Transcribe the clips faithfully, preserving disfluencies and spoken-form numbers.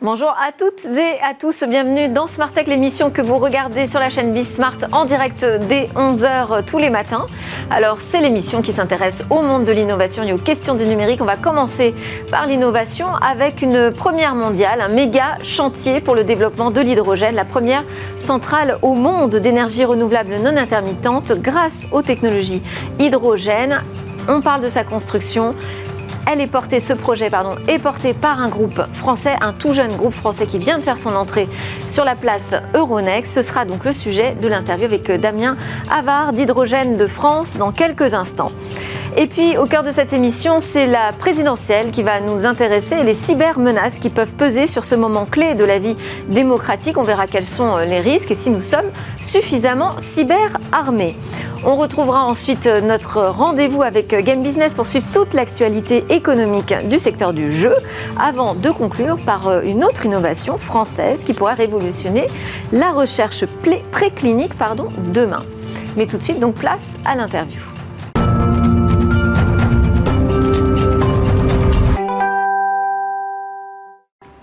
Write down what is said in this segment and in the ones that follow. Bonjour à toutes et à tous, bienvenue dans Smart Tech, l'émission que vous regardez sur la chaîne Bismart en direct dès onze heures tous les matins. Alors c'est l'émission qui s'intéresse au monde de l'innovation et aux questions du numérique. On va commencer par l'innovation avec une première mondiale, un méga chantier pour le développement de l'hydrogène, la première centrale au monde d'énergie renouvelable non intermittente grâce aux technologies hydrogène. On parle de sa construction. Elle est portée, ce projet pardon, est porté par un groupe français, un tout jeune groupe français qui vient de faire son entrée sur la place Euronext. Ce sera donc le sujet de l'interview avec Damien Havard d'Hydrogène de France dans quelques instants. Et puis au cœur de cette émission, c'est la présidentielle qui va nous intéresser et les cybermenaces qui peuvent peser sur ce moment clé de la vie démocratique. On verra quels sont les risques et si nous sommes suffisamment cyberarmés. On retrouvera ensuite notre rendez-vous avec Game Business pour suivre toute l'actualité économique du secteur du jeu, avant de conclure par une autre innovation française qui pourrait révolutionner la recherche préclinique pardon, demain. Mais tout de suite, donc place à l'interview.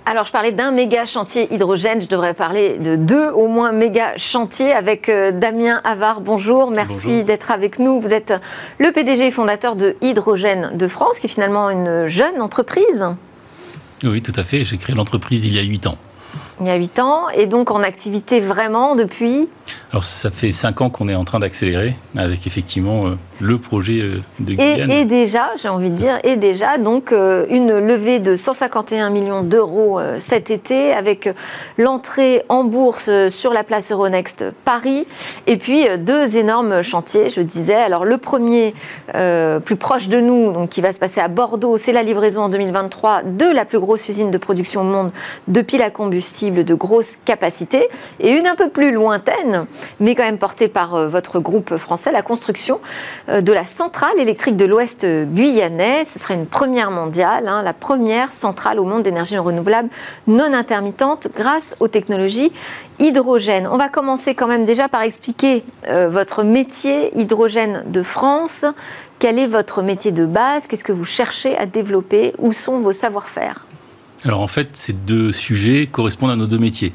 Alors, je parlais d'un méga chantier hydrogène, je devrais parler de deux au moins méga chantiers avec Damien Havard. Bonjour, merci d'être avec nous. Vous êtes le P D G et fondateur de Hydrogène de France, qui est finalement une jeune entreprise. Oui, tout à fait. J'ai créé l'entreprise il y a huit ans. Il y a huit ans, et donc en activité vraiment depuis ? Alors ça fait cinq ans qu'on est en train d'accélérer avec effectivement euh, le projet euh, de Guyane. Et, et déjà, j'ai envie de dire, et déjà donc euh, une levée de cent cinquante et un millions d'euros euh, cet été avec l'entrée en bourse sur la place Euronext Paris, et puis euh, deux énormes chantiers, je disais. Alors le premier, euh, plus proche de nous, donc, qui va se passer à Bordeaux, c'est la livraison en deux mille vingt-trois de la plus grosse usine de production au monde de piles à combustible de grosse capacité, et une un peu plus lointaine, mais quand même portée par votre groupe français, la construction de la centrale électrique de l'Ouest guyanais. Ce serait une première mondiale, hein, la première centrale au monde d'énergie renouvelable non intermittente grâce aux technologies hydrogène. On va commencer quand même déjà par expliquer euh, votre métier Hydrogène de France. Quel est votre métier de base? Qu'est-ce que vous cherchez à développer? Où sont vos savoir-faire? Alors en fait, ces deux sujets correspondent à nos deux métiers.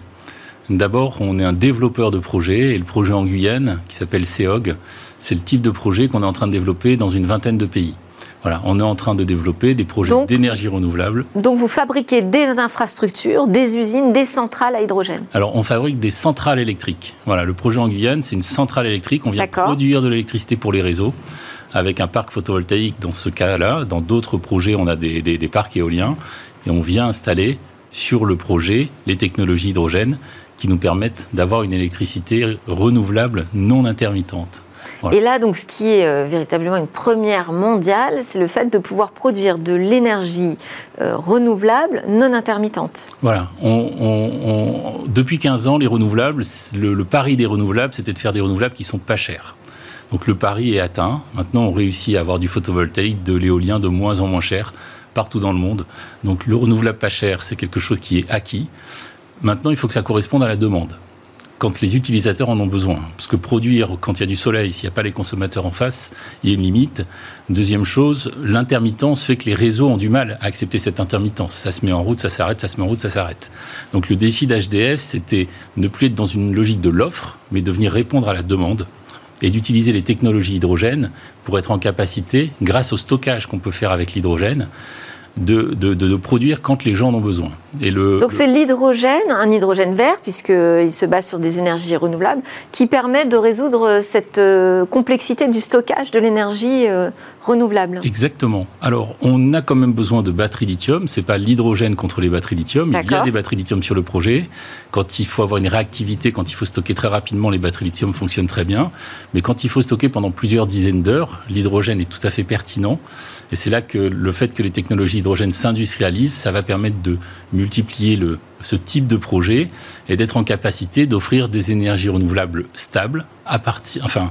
D'abord, on est un développeur de projet, et le projet en Guyane, qui s'appelle C E O G, c'est le type de projet qu'on est en train de développer dans une vingtaine de pays. Voilà, on est en train de développer des projets d'énergie renouvelable. Donc vous fabriquez des infrastructures, des usines, des centrales à hydrogène? Alors on fabrique des centrales électriques. Voilà, le projet en Guyane, c'est une centrale électrique, on vient produire de l'électricité pour les réseaux, avec un parc photovoltaïque dans ce cas-là. Dans d'autres projets, on a des, des, des parcs éoliens. Et on vient installer sur le projet les technologies hydrogène qui nous permettent d'avoir une électricité renouvelable non intermittente. Voilà. Et là, donc, ce qui est euh, véritablement une première mondiale, c'est le fait de pouvoir produire de l'énergie euh, renouvelable non intermittente. Voilà. On, on, on... Depuis quinze ans, les renouvelables, le, le pari des renouvelables, c'était de faire des renouvelables qui ne sont pas chers. Donc le pari est atteint. Maintenant, on réussit à avoir du photovoltaïque, de l'éolien de moins en moins cher, partout dans le monde. Donc le renouvelable pas cher, c'est quelque chose qui est acquis. Maintenant, il faut que ça corresponde à la demande, quand les utilisateurs en ont besoin. Parce que produire, quand il y a du soleil, s'il n'y a pas les consommateurs en face, il y a une limite. Deuxième chose, l'intermittence fait que les réseaux ont du mal à accepter cette intermittence. Ça se met en route, ça s'arrête, ça se met en route, ça s'arrête. Donc le défi d'H D F, c'était ne plus être dans une logique de l'offre, mais de venir répondre à la demande, et d'utiliser les technologies hydrogène pour être en capacité, grâce au stockage qu'on peut faire avec l'hydrogène, de, de, de, de produire quand les gens en ont besoin. Et le, Donc le... c'est l'hydrogène, un hydrogène vert, puisqu'il se base sur des énergies renouvelables, qui permet de résoudre cette complexité du stockage de l'énergie renouvelable. Exactement. Alors, on a quand même besoin de batteries lithium. Ce n'est pas l'hydrogène contre les batteries lithium. Il y a des batteries lithium sur le projet. Quand il faut avoir une réactivité, quand il faut stocker très rapidement, les batteries lithium fonctionnent très bien. Mais quand il faut stocker pendant plusieurs dizaines d'heures, l'hydrogène est tout à fait pertinent. Et c'est là que le fait que les technologies hydrogène s'industrialisent, ça va permettre de multiplier le, ce type de projet et d'être en capacité d'offrir des énergies renouvelables stables à partir... Enfin,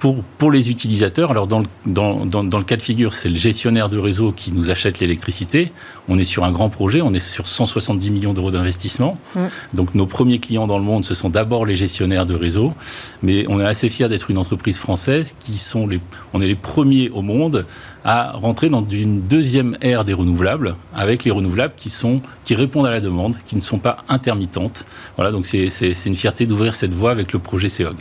pour, pour les utilisateurs. Alors, dans le, dans, dans, dans le cas de figure, c'est le gestionnaire de réseau qui nous achète l'électricité. On est sur un grand projet, on est sur cent soixante-dix millions d'euros d'investissement. Mmh. Donc, nos premiers clients dans le monde, ce sont d'abord les gestionnaires de réseau. Mais on est assez fiers d'être une entreprise française qui sont les... On est les premiers au monde à rentrer dans une deuxième ère des renouvelables, avec les renouvelables qui, sont, qui répondent à la demande, qui ne sont pas intermittentes. Voilà, donc c'est, c'est, c'est une fierté d'ouvrir cette voie avec le projet C E O G.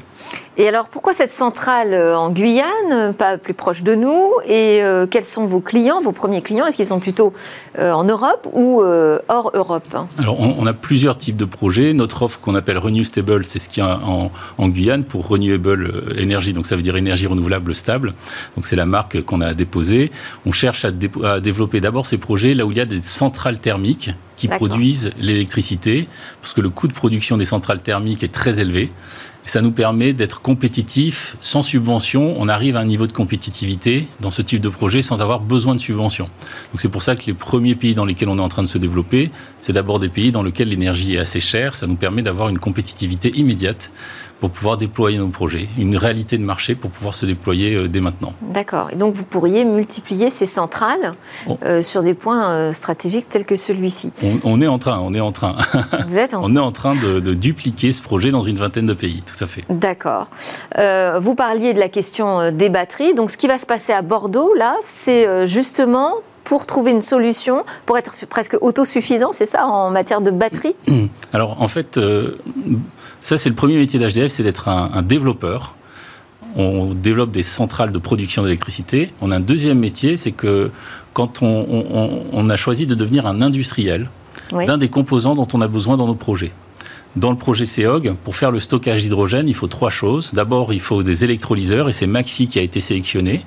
Et alors, pourquoi cette centrale en Guyane, pas plus proche de nous ? Et euh, quels sont vos clients, vos premiers clients ? Est-ce qu'ils sont plutôt euh, en Europe ou euh, hors Europe ? Alors, on, on a plusieurs types de projets. Notre offre qu'on appelle Renew Stable, c'est ce qu'il y a en, en Guyane pour Renewable Energy, donc ça veut dire énergie renouvelable stable. Donc, c'est la marque qu'on a déposée. On cherche à, dé- à développer d'abord ces projets là où il y a des centrales thermiques qui D'accord. produisent l'électricité, parce que le coût de production des centrales thermiques est très élevé. Ça nous permet d'être compétitifs sans subvention. On arrive à un niveau de compétitivité dans ce type de projet sans avoir besoin de subvention. Donc c'est pour ça que les premiers pays dans lesquels on est en train de se développer, c'est d'abord des pays dans lesquels l'énergie est assez chère. Ça nous permet d'avoir une compétitivité immédiate pour pouvoir déployer nos projets, une réalité de marché pour pouvoir se déployer dès maintenant. D'accord. Et donc, vous pourriez multiplier ces centrales bon. euh, sur des points euh, stratégiques tels que celui-ci. On, on est en train, on est en train. Vous êtes en train. On est en train de, de dupliquer ce projet dans une vingtaine de pays, tout à fait. D'accord. Euh, vous parliez de la question des batteries. Donc, ce qui va se passer à Bordeaux, là, c'est justement... pour trouver une solution, pour être presque autosuffisant, c'est ça, en matière de batterie ? Alors, en fait, euh, ça, c'est le premier métier d'H D F, c'est d'être un, un développeur. On développe des centrales de production d'électricité. On a un deuxième métier, c'est que quand on, on, on a choisi de devenir un industriel, oui. d'un des composants dont on a besoin dans nos projets. Dans le projet C E O G, pour faire le stockage d'hydrogène, il faut trois choses. D'abord, il faut des électrolyseurs, et c'est McPhy qui a été sélectionné.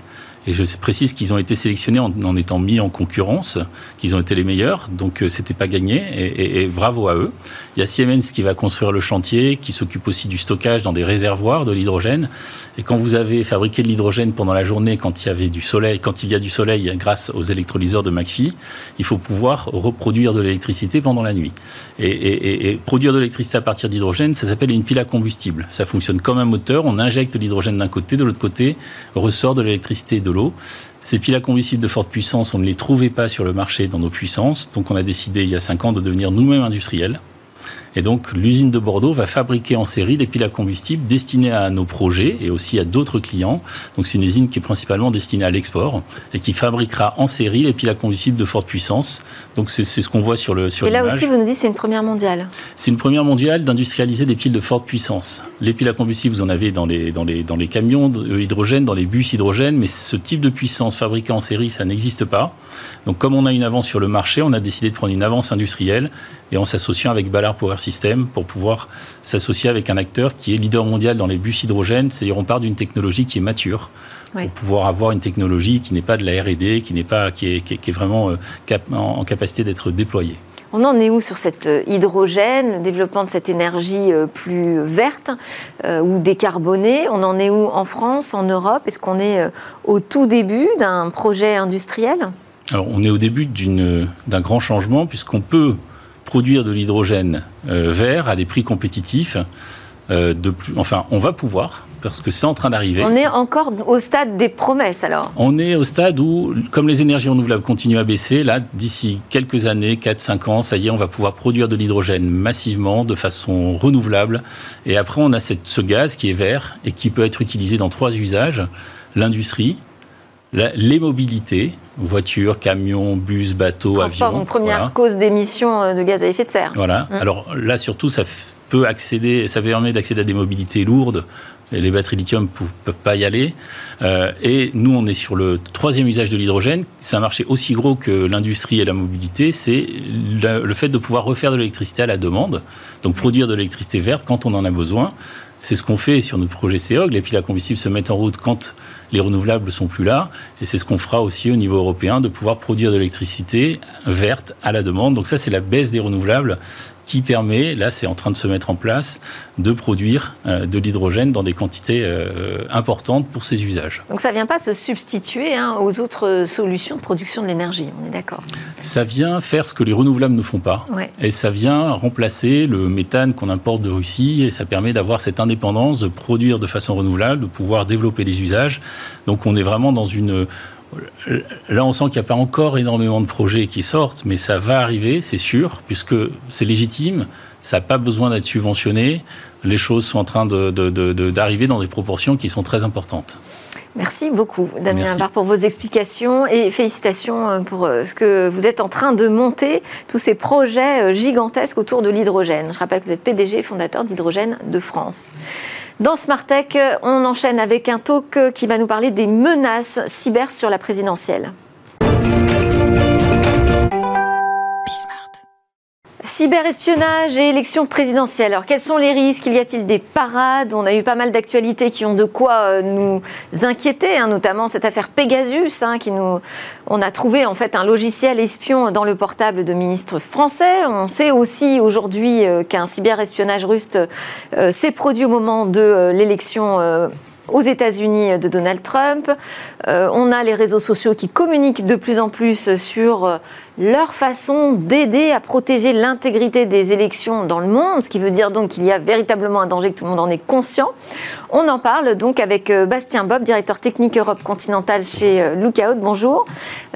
Et je précise qu'ils ont été sélectionnés en, en étant mis en concurrence, qu'ils ont été les meilleurs, donc euh, c'était pas gagné, et, et, et bravo à eux. Il y a Siemens qui va construire le chantier, qui s'occupe aussi du stockage dans des réservoirs de l'hydrogène. Et quand vous avez fabriqué de l'hydrogène pendant la journée, quand il y avait du soleil, quand il y a du soleil grâce aux électrolyseurs de McPhy, il faut pouvoir reproduire de l'électricité pendant la nuit. Et, et, et, et produire de l'électricité à partir d'hydrogène, ça s'appelle une pile à combustible. Ça fonctionne comme un moteur, on injecte de l'hydrogène d'un côté, de l'autre côté, ressort de l'électricité de l'eau. Ces piles à combustible de forte puissance, on ne les trouvait pas sur le marché dans nos puissances, donc on a décidé il y a cinq ans de devenir nous-mêmes industriels. Et donc l'usine de Bordeaux va fabriquer en série des piles à combustible destinées à nos projets et aussi à d'autres clients. Donc c'est une usine qui est principalement destinée à l'export et qui fabriquera en série les piles à combustible de forte puissance. Donc c'est, c'est ce qu'on voit sur le sur l'image. Et là aussi vous nous dites c'est une première mondiale. C'est une première mondiale d'industrialiser des piles de forte puissance. Les piles à combustible vous en avez dans les dans les dans les camions hydrogène, dans les bus hydrogène, mais ce type de puissance fabriquée en série ça n'existe pas. Donc comme on a une avance sur le marché, on a décidé de prendre une avance industrielle et en s'associant avec Ballard Power System pour pouvoir s'associer avec un acteur qui est leader mondial dans les bus hydrogène, c'est-à-dire on part d'une technologie qui est mature, oui. pour pouvoir avoir une technologie qui n'est pas de la R et D, qui n'est pas, qui est, qui est, qui est vraiment en capacité d'être déployée. On en est où sur cet hydrogène, le développement de cette énergie plus verte euh, ou décarbonée ? On en est où en France, en Europe ? Est-ce qu'on est au tout début d'un projet industriel ? Alors, on est au début d'une, d'un grand changement puisqu'on peut produire de l'hydrogène euh, vert à des prix compétitifs. Euh, de plus, enfin, on va pouvoir, parce que c'est en train d'arriver. On est encore au stade des promesses, alors ? On est au stade où, comme les énergies renouvelables continuent à baisser, là, d'ici quelques années, quatre à cinq ans, ça y est, on va pouvoir produire de l'hydrogène massivement, de façon renouvelable. Et après, on a cette, ce gaz qui est vert et qui peut être utilisé dans trois usages. L'industrie, les mobilités, voitures, camions, bus, bateaux, avions. Transport, donc première voilà. cause d'émissions de gaz à effet de serre. Voilà. Mmh. Alors là, surtout, ça peut accéder, ça permet d'accéder à des mobilités lourdes. Les batteries lithium ne peuvent pas y aller. Euh, et nous, on est sur le troisième usage de l'hydrogène. C'est un marché aussi gros que l'industrie et la mobilité. C'est le, le fait de pouvoir refaire de l'électricité à la demande. Donc, produire de l'électricité verte quand on en a besoin. C'est ce qu'on fait sur notre projet C E O G. Les piles à combustible se mettent en route quand les renouvelables ne sont plus là. Et c'est ce qu'on fera aussi au niveau européen, de pouvoir produire de l'électricité verte à la demande. Donc ça, c'est la baisse des renouvelables qui permet, là c'est en train de se mettre en place, de produire euh, de l'hydrogène dans des quantités euh, importantes pour ces usages. Donc ça ne vient pas se substituer hein, aux autres solutions de production de l'énergie, on est d'accord ? Ça vient faire ce que les renouvelables ne font pas. Ouais. Et ça vient remplacer le méthane qu'on importe de Russie et ça permet d'avoir cette indépendance l'indépendance, de produire de façon renouvelable, de pouvoir développer les usages. Donc on est vraiment dans une... Là, on sent qu'il n'y a pas encore énormément de projets qui sortent, mais ça va arriver, c'est sûr, puisque c'est légitime, ça n'a pas besoin d'être subventionné. Les choses sont en train de, de, de, de, d'arriver dans des proportions qui sont très importantes. Merci beaucoup, Damien Havard, pour vos explications et félicitations pour ce que vous êtes en train de monter, tous ces projets gigantesques autour de l'hydrogène. Je rappelle que vous êtes P D G et fondateur d'Hydrogène de France. Dans Smart Tech, on enchaîne avec un talk qui va nous parler des menaces cyber sur la présidentielle. Cyberespionnage et élection présidentielle. Alors, quels sont les risques? Y a-t-il des parades? On a eu pas mal d'actualités qui ont de quoi nous inquiéter, hein, notamment cette affaire Pegasus, hein, qui nous... on a trouvé en fait un logiciel espion dans le portable de ministres français. On sait aussi aujourd'hui qu'un cyberespionnage russe s'est produit au moment de l'élection aux États-Unis de Donald Trump. Euh, on a les réseaux sociaux qui communiquent de plus en plus sur leur façon d'aider à protéger l'intégrité des élections dans le monde, ce qui veut dire donc qu'il y a véritablement un danger, que tout le monde en est conscient. On en parle donc avec Bastien Bobe, directeur technique Europe continentale chez Lookout, bonjour,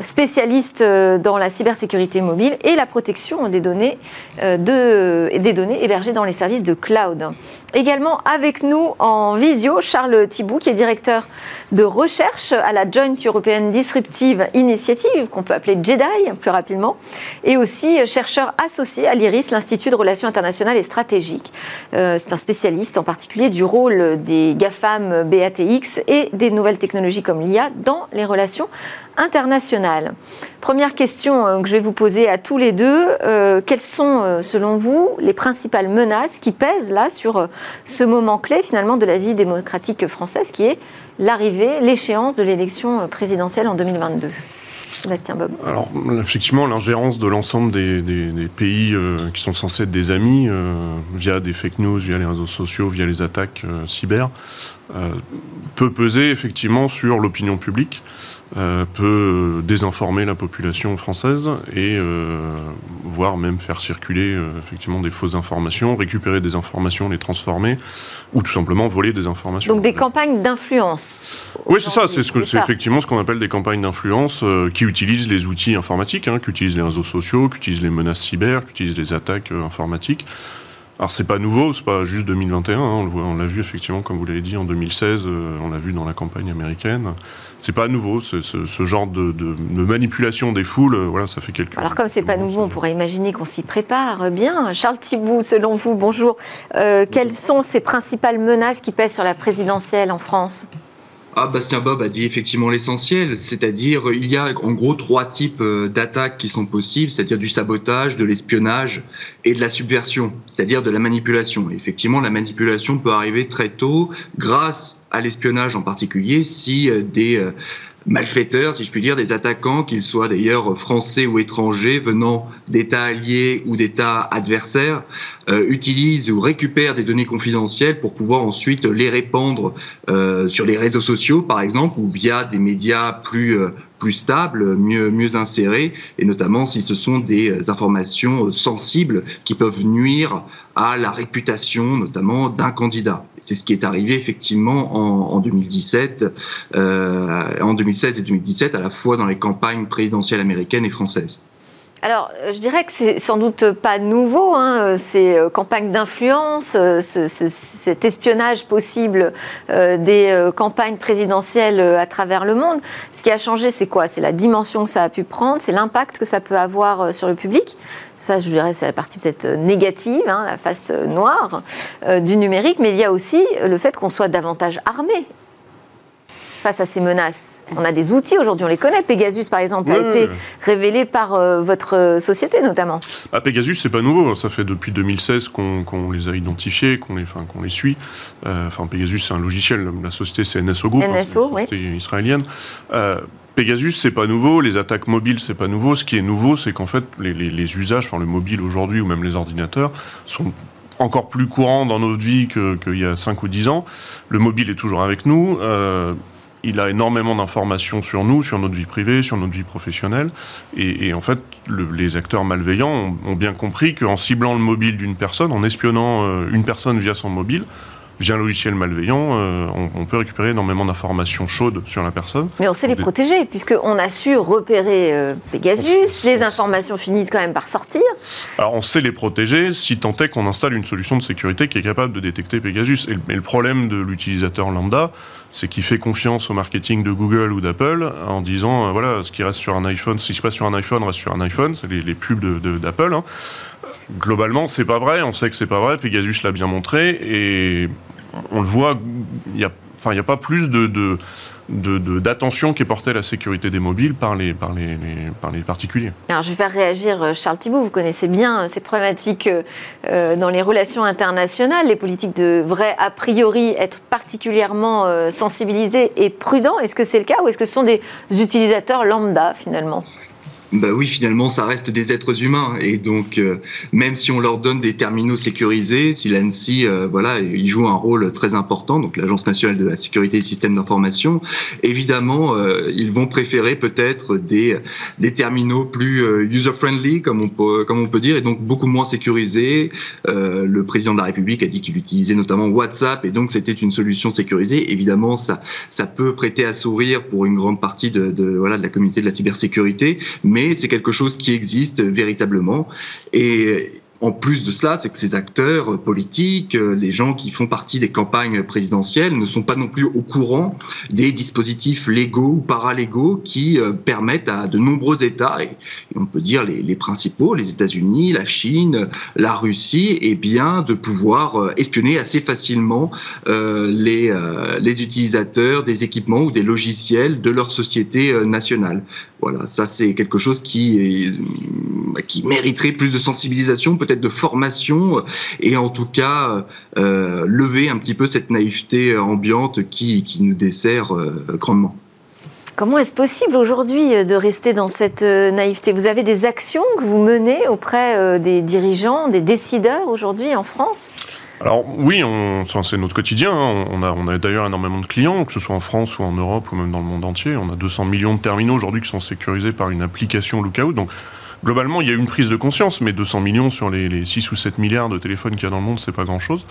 spécialiste dans la cybersécurité mobile et la protection des données, de, des données hébergées dans les services de cloud. Également avec nous en visio, Charles Thibault, qui est directeur de recherche à la Joint European Disruptive Initiative, qu'on peut appeler JEDI plus rapidement, et aussi chercheur associé à l'IRIS, l'Institut de Relations Internationales et Stratégiques. Euh, c'est un spécialiste en particulier du rôle des GAFAM, B A T X et des nouvelles technologies comme l'I A dans les relations internationales. Première question que je vais vous poser à tous les deux, euh, quelles sont selon vous les principales menaces qui pèsent là sur ce moment clé finalement de la vie démocratique française qui est l'arrivée, l'échéance de l'élection présidentielle en deux mille vingt-deux? Bastien Bobe. Alors, effectivement, l'ingérence de l'ensemble des, des, des pays euh, qui sont censés être des amis, euh, via des fake news, via les réseaux sociaux, via les attaques euh, cyber, euh, peut peser effectivement sur l'opinion publique, euh, peut désinformer la population française et euh, voire même faire circuler euh, effectivement des fausses informations, récupérer des informations, les transformer ou tout simplement voler des informations. Donc des campagnes d'influence. Oui, c'est ça, c'est, ce que, c'est, c'est ça. Effectivement ce qu'on appelle des campagnes d'influence euh, qui utilisent les outils informatiques, hein, qui utilisent les réseaux sociaux, qui utilisent les menaces cyber, qui utilisent les attaques euh, informatiques. Alors c'est pas nouveau, c'est pas juste deux mille vingt et un, hein, on le voit, on l'a vu effectivement, comme vous l'avez dit, en deux mille seize, euh, on l'a vu dans la campagne américaine. C'est pas nouveau, c'est, ce, ce genre de, de, de manipulation des foules, euh, voilà, ça fait quelques... Alors comme c'est pas nouveau, on pourrait imaginer qu'on s'y prépare bien. Charles Thibault, selon vous, bonjour, euh, quelles sont ces principales menaces qui pèsent sur la présidentielle en France ? Ah, Bastien Bobe a dit effectivement l'essentiel, c'est-à-dire il y a en gros trois types d'attaques qui sont possibles, c'est-à-dire du sabotage, de l'espionnage et de la subversion, c'est-à-dire de la manipulation. Et effectivement, la manipulation peut arriver très tôt grâce à l'espionnage en particulier si des malfaiteurs, si je puis dire, des attaquants, qu'ils soient d'ailleurs français ou étrangers, venant d'États alliés ou d'États adversaires, Euh, utilisent ou récupèrent des données confidentielles pour pouvoir ensuite les répandre euh, sur les réseaux sociaux, par exemple, ou via des médias plus, euh, plus stables, mieux, mieux insérés, et notamment si ce sont des informations sensibles qui peuvent nuire à la réputation, notamment, d'un candidat. C'est ce qui est arrivé, effectivement, en, en deux mille dix-sept, euh, en deux mille seize et deux mille dix-sept, à la fois dans les campagnes présidentielles américaines et françaises. Alors, je dirais que c'est sans doute pas nouveau, hein, ces campagnes d'influence, ce, ce, cet espionnage possible euh, des campagnes présidentielles à travers le monde. Ce qui a changé, c'est quoi? C'est la dimension que ça a pu prendre, c'est l'impact que ça peut avoir sur le public. Ça, je dirais, c'est la partie peut-être négative, hein, la face noire euh, du numérique. Mais il y a aussi le fait qu'on soit davantage armés face à ces menaces. On a des outils aujourd'hui, on les connaît. Pegasus, par exemple, ouais. a été révélé par euh, votre société, notamment. Ah, Pegasus, c'est pas nouveau. Ça fait depuis deux mille seize qu'on, qu'on les a identifiés, qu'on les, enfin, qu'on les suit. Euh, enfin, Pegasus, c'est un logiciel. La société, c'est N S O Group, N S O, hein, c'est une société oui. israélienne. Euh, Pegasus, c'est pas nouveau. Les attaques mobiles, c'est pas nouveau. Ce qui est nouveau, c'est qu'en fait, les, les, les usages, enfin, le mobile aujourd'hui, ou même les ordinateurs, sont encore plus courants dans notre vie qu'il y a cinq ou dix ans. Le mobile est toujours avec nous. Euh, Il a énormément d'informations sur nous, sur notre vie privée, sur notre vie professionnelle. Et, et en fait, le, les acteurs malveillants ont, ont bien compris qu'en ciblant le mobile d'une personne, en espionnant une personne via son mobile, via un logiciel malveillant, euh, on, on peut récupérer énormément d'informations chaudes sur la personne. Mais on sait les protéger, puisqu'on a su repérer euh, Pegasus, les informations finissent quand même par sortir. Alors on sait les protéger, si tant est qu'on installe une solution de sécurité qui est capable de détecter Pegasus. Et le, et le problème de l'utilisateur lambda, c'est qu'il fait confiance au marketing de Google ou d'Apple en disant, euh, voilà, ce qui reste sur un iPhone, ce qui se passe sur un iPhone reste sur un iPhone, c'est les, les pubs de, de, d'Apple, hein. Globalement, c'est pas vrai, on sait que c'est pas vrai, Pegasus l'a bien montré, et on le voit, il n'y a, enfin, y a pas plus de, de, de, de, d'attention qui est portée à la sécurité des mobiles par les, par les, les, par les particuliers. Alors, je vais faire réagir Charles Thibault, vous connaissez bien ces problématiques euh, dans les relations internationales, les politiques devraient a priori être particulièrement euh, sensibilisés et prudents, est-ce que c'est le cas ou est-ce que ce sont des utilisateurs lambda finalement ? Bah oui, finalement, ça reste des êtres humains. Et donc, euh, même si on leur donne des terminaux sécurisés, si l'ANSSI, euh, voilà, il joue un rôle très important, donc l'Agence nationale de la sécurité des systèmes d'information, évidemment, euh, ils vont préférer peut-être des, des terminaux plus euh, user-friendly, comme on peut, comme on peut dire, et donc beaucoup moins sécurisés. Euh, le président de la République a dit qu'il utilisait notamment WhatsApp, et donc c'était une solution sécurisée. Évidemment, ça, ça peut prêter à sourire pour une grande partie de, de, voilà, de la communauté de la cybersécurité, mais mais c'est quelque chose qui existe véritablement. Et en plus de cela, c'est que ces acteurs politiques, les gens qui font partie des campagnes présidentielles, ne sont pas non plus au courant des dispositifs légaux ou paralégaux qui permettent à de nombreux États, et on peut dire les, les principaux, les États-Unis, la Chine, la Russie, eh bien, de pouvoir espionner assez facilement euh, les, euh, les utilisateurs des équipements ou des logiciels de leur société nationale. Voilà, ça c'est quelque chose qui, qui mériterait plus de sensibilisation, peut-être de formation, et en tout cas euh, lever un petit peu cette naïveté ambiante qui, qui nous dessert euh, grandement. Comment est-ce possible aujourd'hui de rester dans cette naïveté ? Vous avez des actions que vous menez auprès des dirigeants, des décideurs aujourd'hui en France ? Alors oui, on, c'est notre quotidien, hein. On a, on a d'ailleurs énormément de clients, que ce soit en France ou en Europe ou même dans le monde entier. On a deux cents millions de terminaux aujourd'hui qui sont sécurisés par une application Lookout. Donc globalement, il y a une prise de conscience, mais deux cents millions sur les, les six ou sept milliards de téléphones qu'il y a dans le monde, c'est pas grand-chose.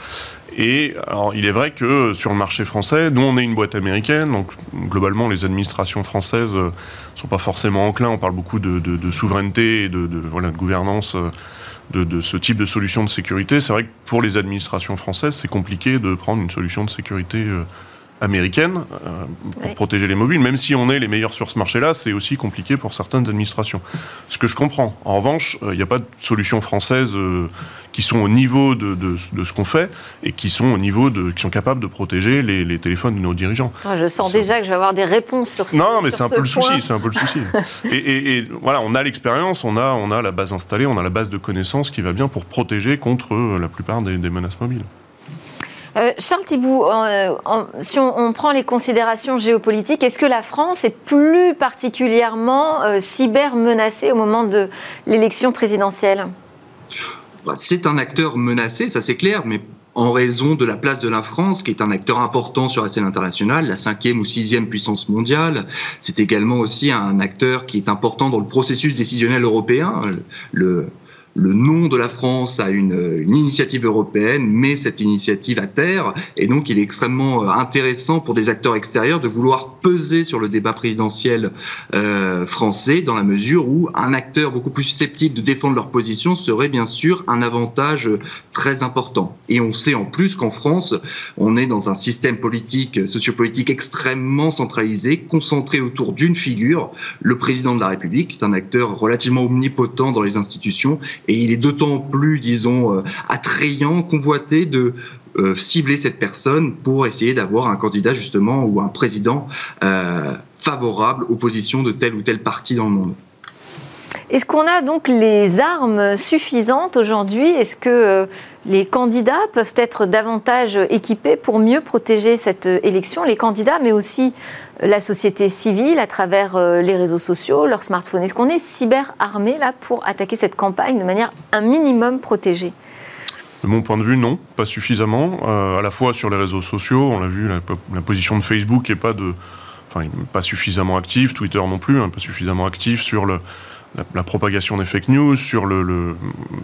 Et alors, il est vrai que sur le marché français, nous on est une boîte américaine, donc globalement les administrations françaises euh, sont pas forcément enclins. On parle beaucoup de, de, de souveraineté, et de, de, voilà, de gouvernance. Euh, De, de ce type de solution de sécurité. C'est vrai que pour les administrations françaises, c'est compliqué de prendre une solution de sécurité euh, américaine euh, pour oui. protéger les mobiles. Même si on est les meilleurs sur ce marché-là, c'est aussi compliqué pour certaines administrations. Ce que je comprends. En revanche, il euh, n'y a pas de solution française euh, qui sont au niveau de, de, de ce qu'on fait et qui sont, au niveau de, qui sont capables de protéger les, les téléphones de nos dirigeants. Ah, je sens c'est... déjà que je vais avoir des réponses sur ce Non, mais c'est un, ce peu le souci, c'est un peu le souci. et, et, et voilà, on a l'expérience, on a, on a la base installée, on a la base de connaissances qui va bien pour protéger contre la plupart des, des menaces mobiles. Euh, Charles Thibault, euh, en, si on, on prend les considérations géopolitiques, est-ce que la France est plus particulièrement euh, cyber-menacée au moment de l'élection présidentielle ? C'est un acteur menacé, ça c'est clair, mais en raison de la place de la France, qui est un acteur important sur la scène internationale, la cinquième ou sixième puissance mondiale. C'est également aussi un acteur qui est important dans le processus décisionnel européen. Le, le nom de la France a une, une initiative européenne, met cette initiative à terre, et donc il est extrêmement intéressant pour des acteurs extérieurs de vouloir peser sur le débat présidentiel euh, français, dans la mesure où un acteur beaucoup plus susceptible de défendre leur position serait bien sûr un avantage très important. Et on sait en plus qu'en France, on est dans un système politique, sociopolitique extrêmement centralisé, concentré autour d'une figure, le président de la République, qui est un acteur relativement omnipotent dans les institutions. Et il est d'autant plus, disons, attrayant, convoité de euh, cibler cette personne pour essayer d'avoir un candidat, justement, ou un président euh, favorable aux positions de tel ou tel parti dans le monde. Est-ce qu'on a donc les armes suffisantes aujourd'hui ? Est-ce que euh, les candidats peuvent être davantage équipés pour mieux protéger cette élection ? Les candidats, mais aussi la société civile à travers euh, les réseaux sociaux, leurs smartphones. Est-ce qu'on est cyber-armés là, pour attaquer cette campagne de manière un minimum protégée ? De mon point de vue, non, pas suffisamment. Euh, à la fois sur les réseaux sociaux, on l'a vu, la, la position de Facebook n'est pas, de, enfin, pas suffisamment active, Twitter non plus, hein, pas suffisamment active sur le la, la propagation des fake news, sur le, le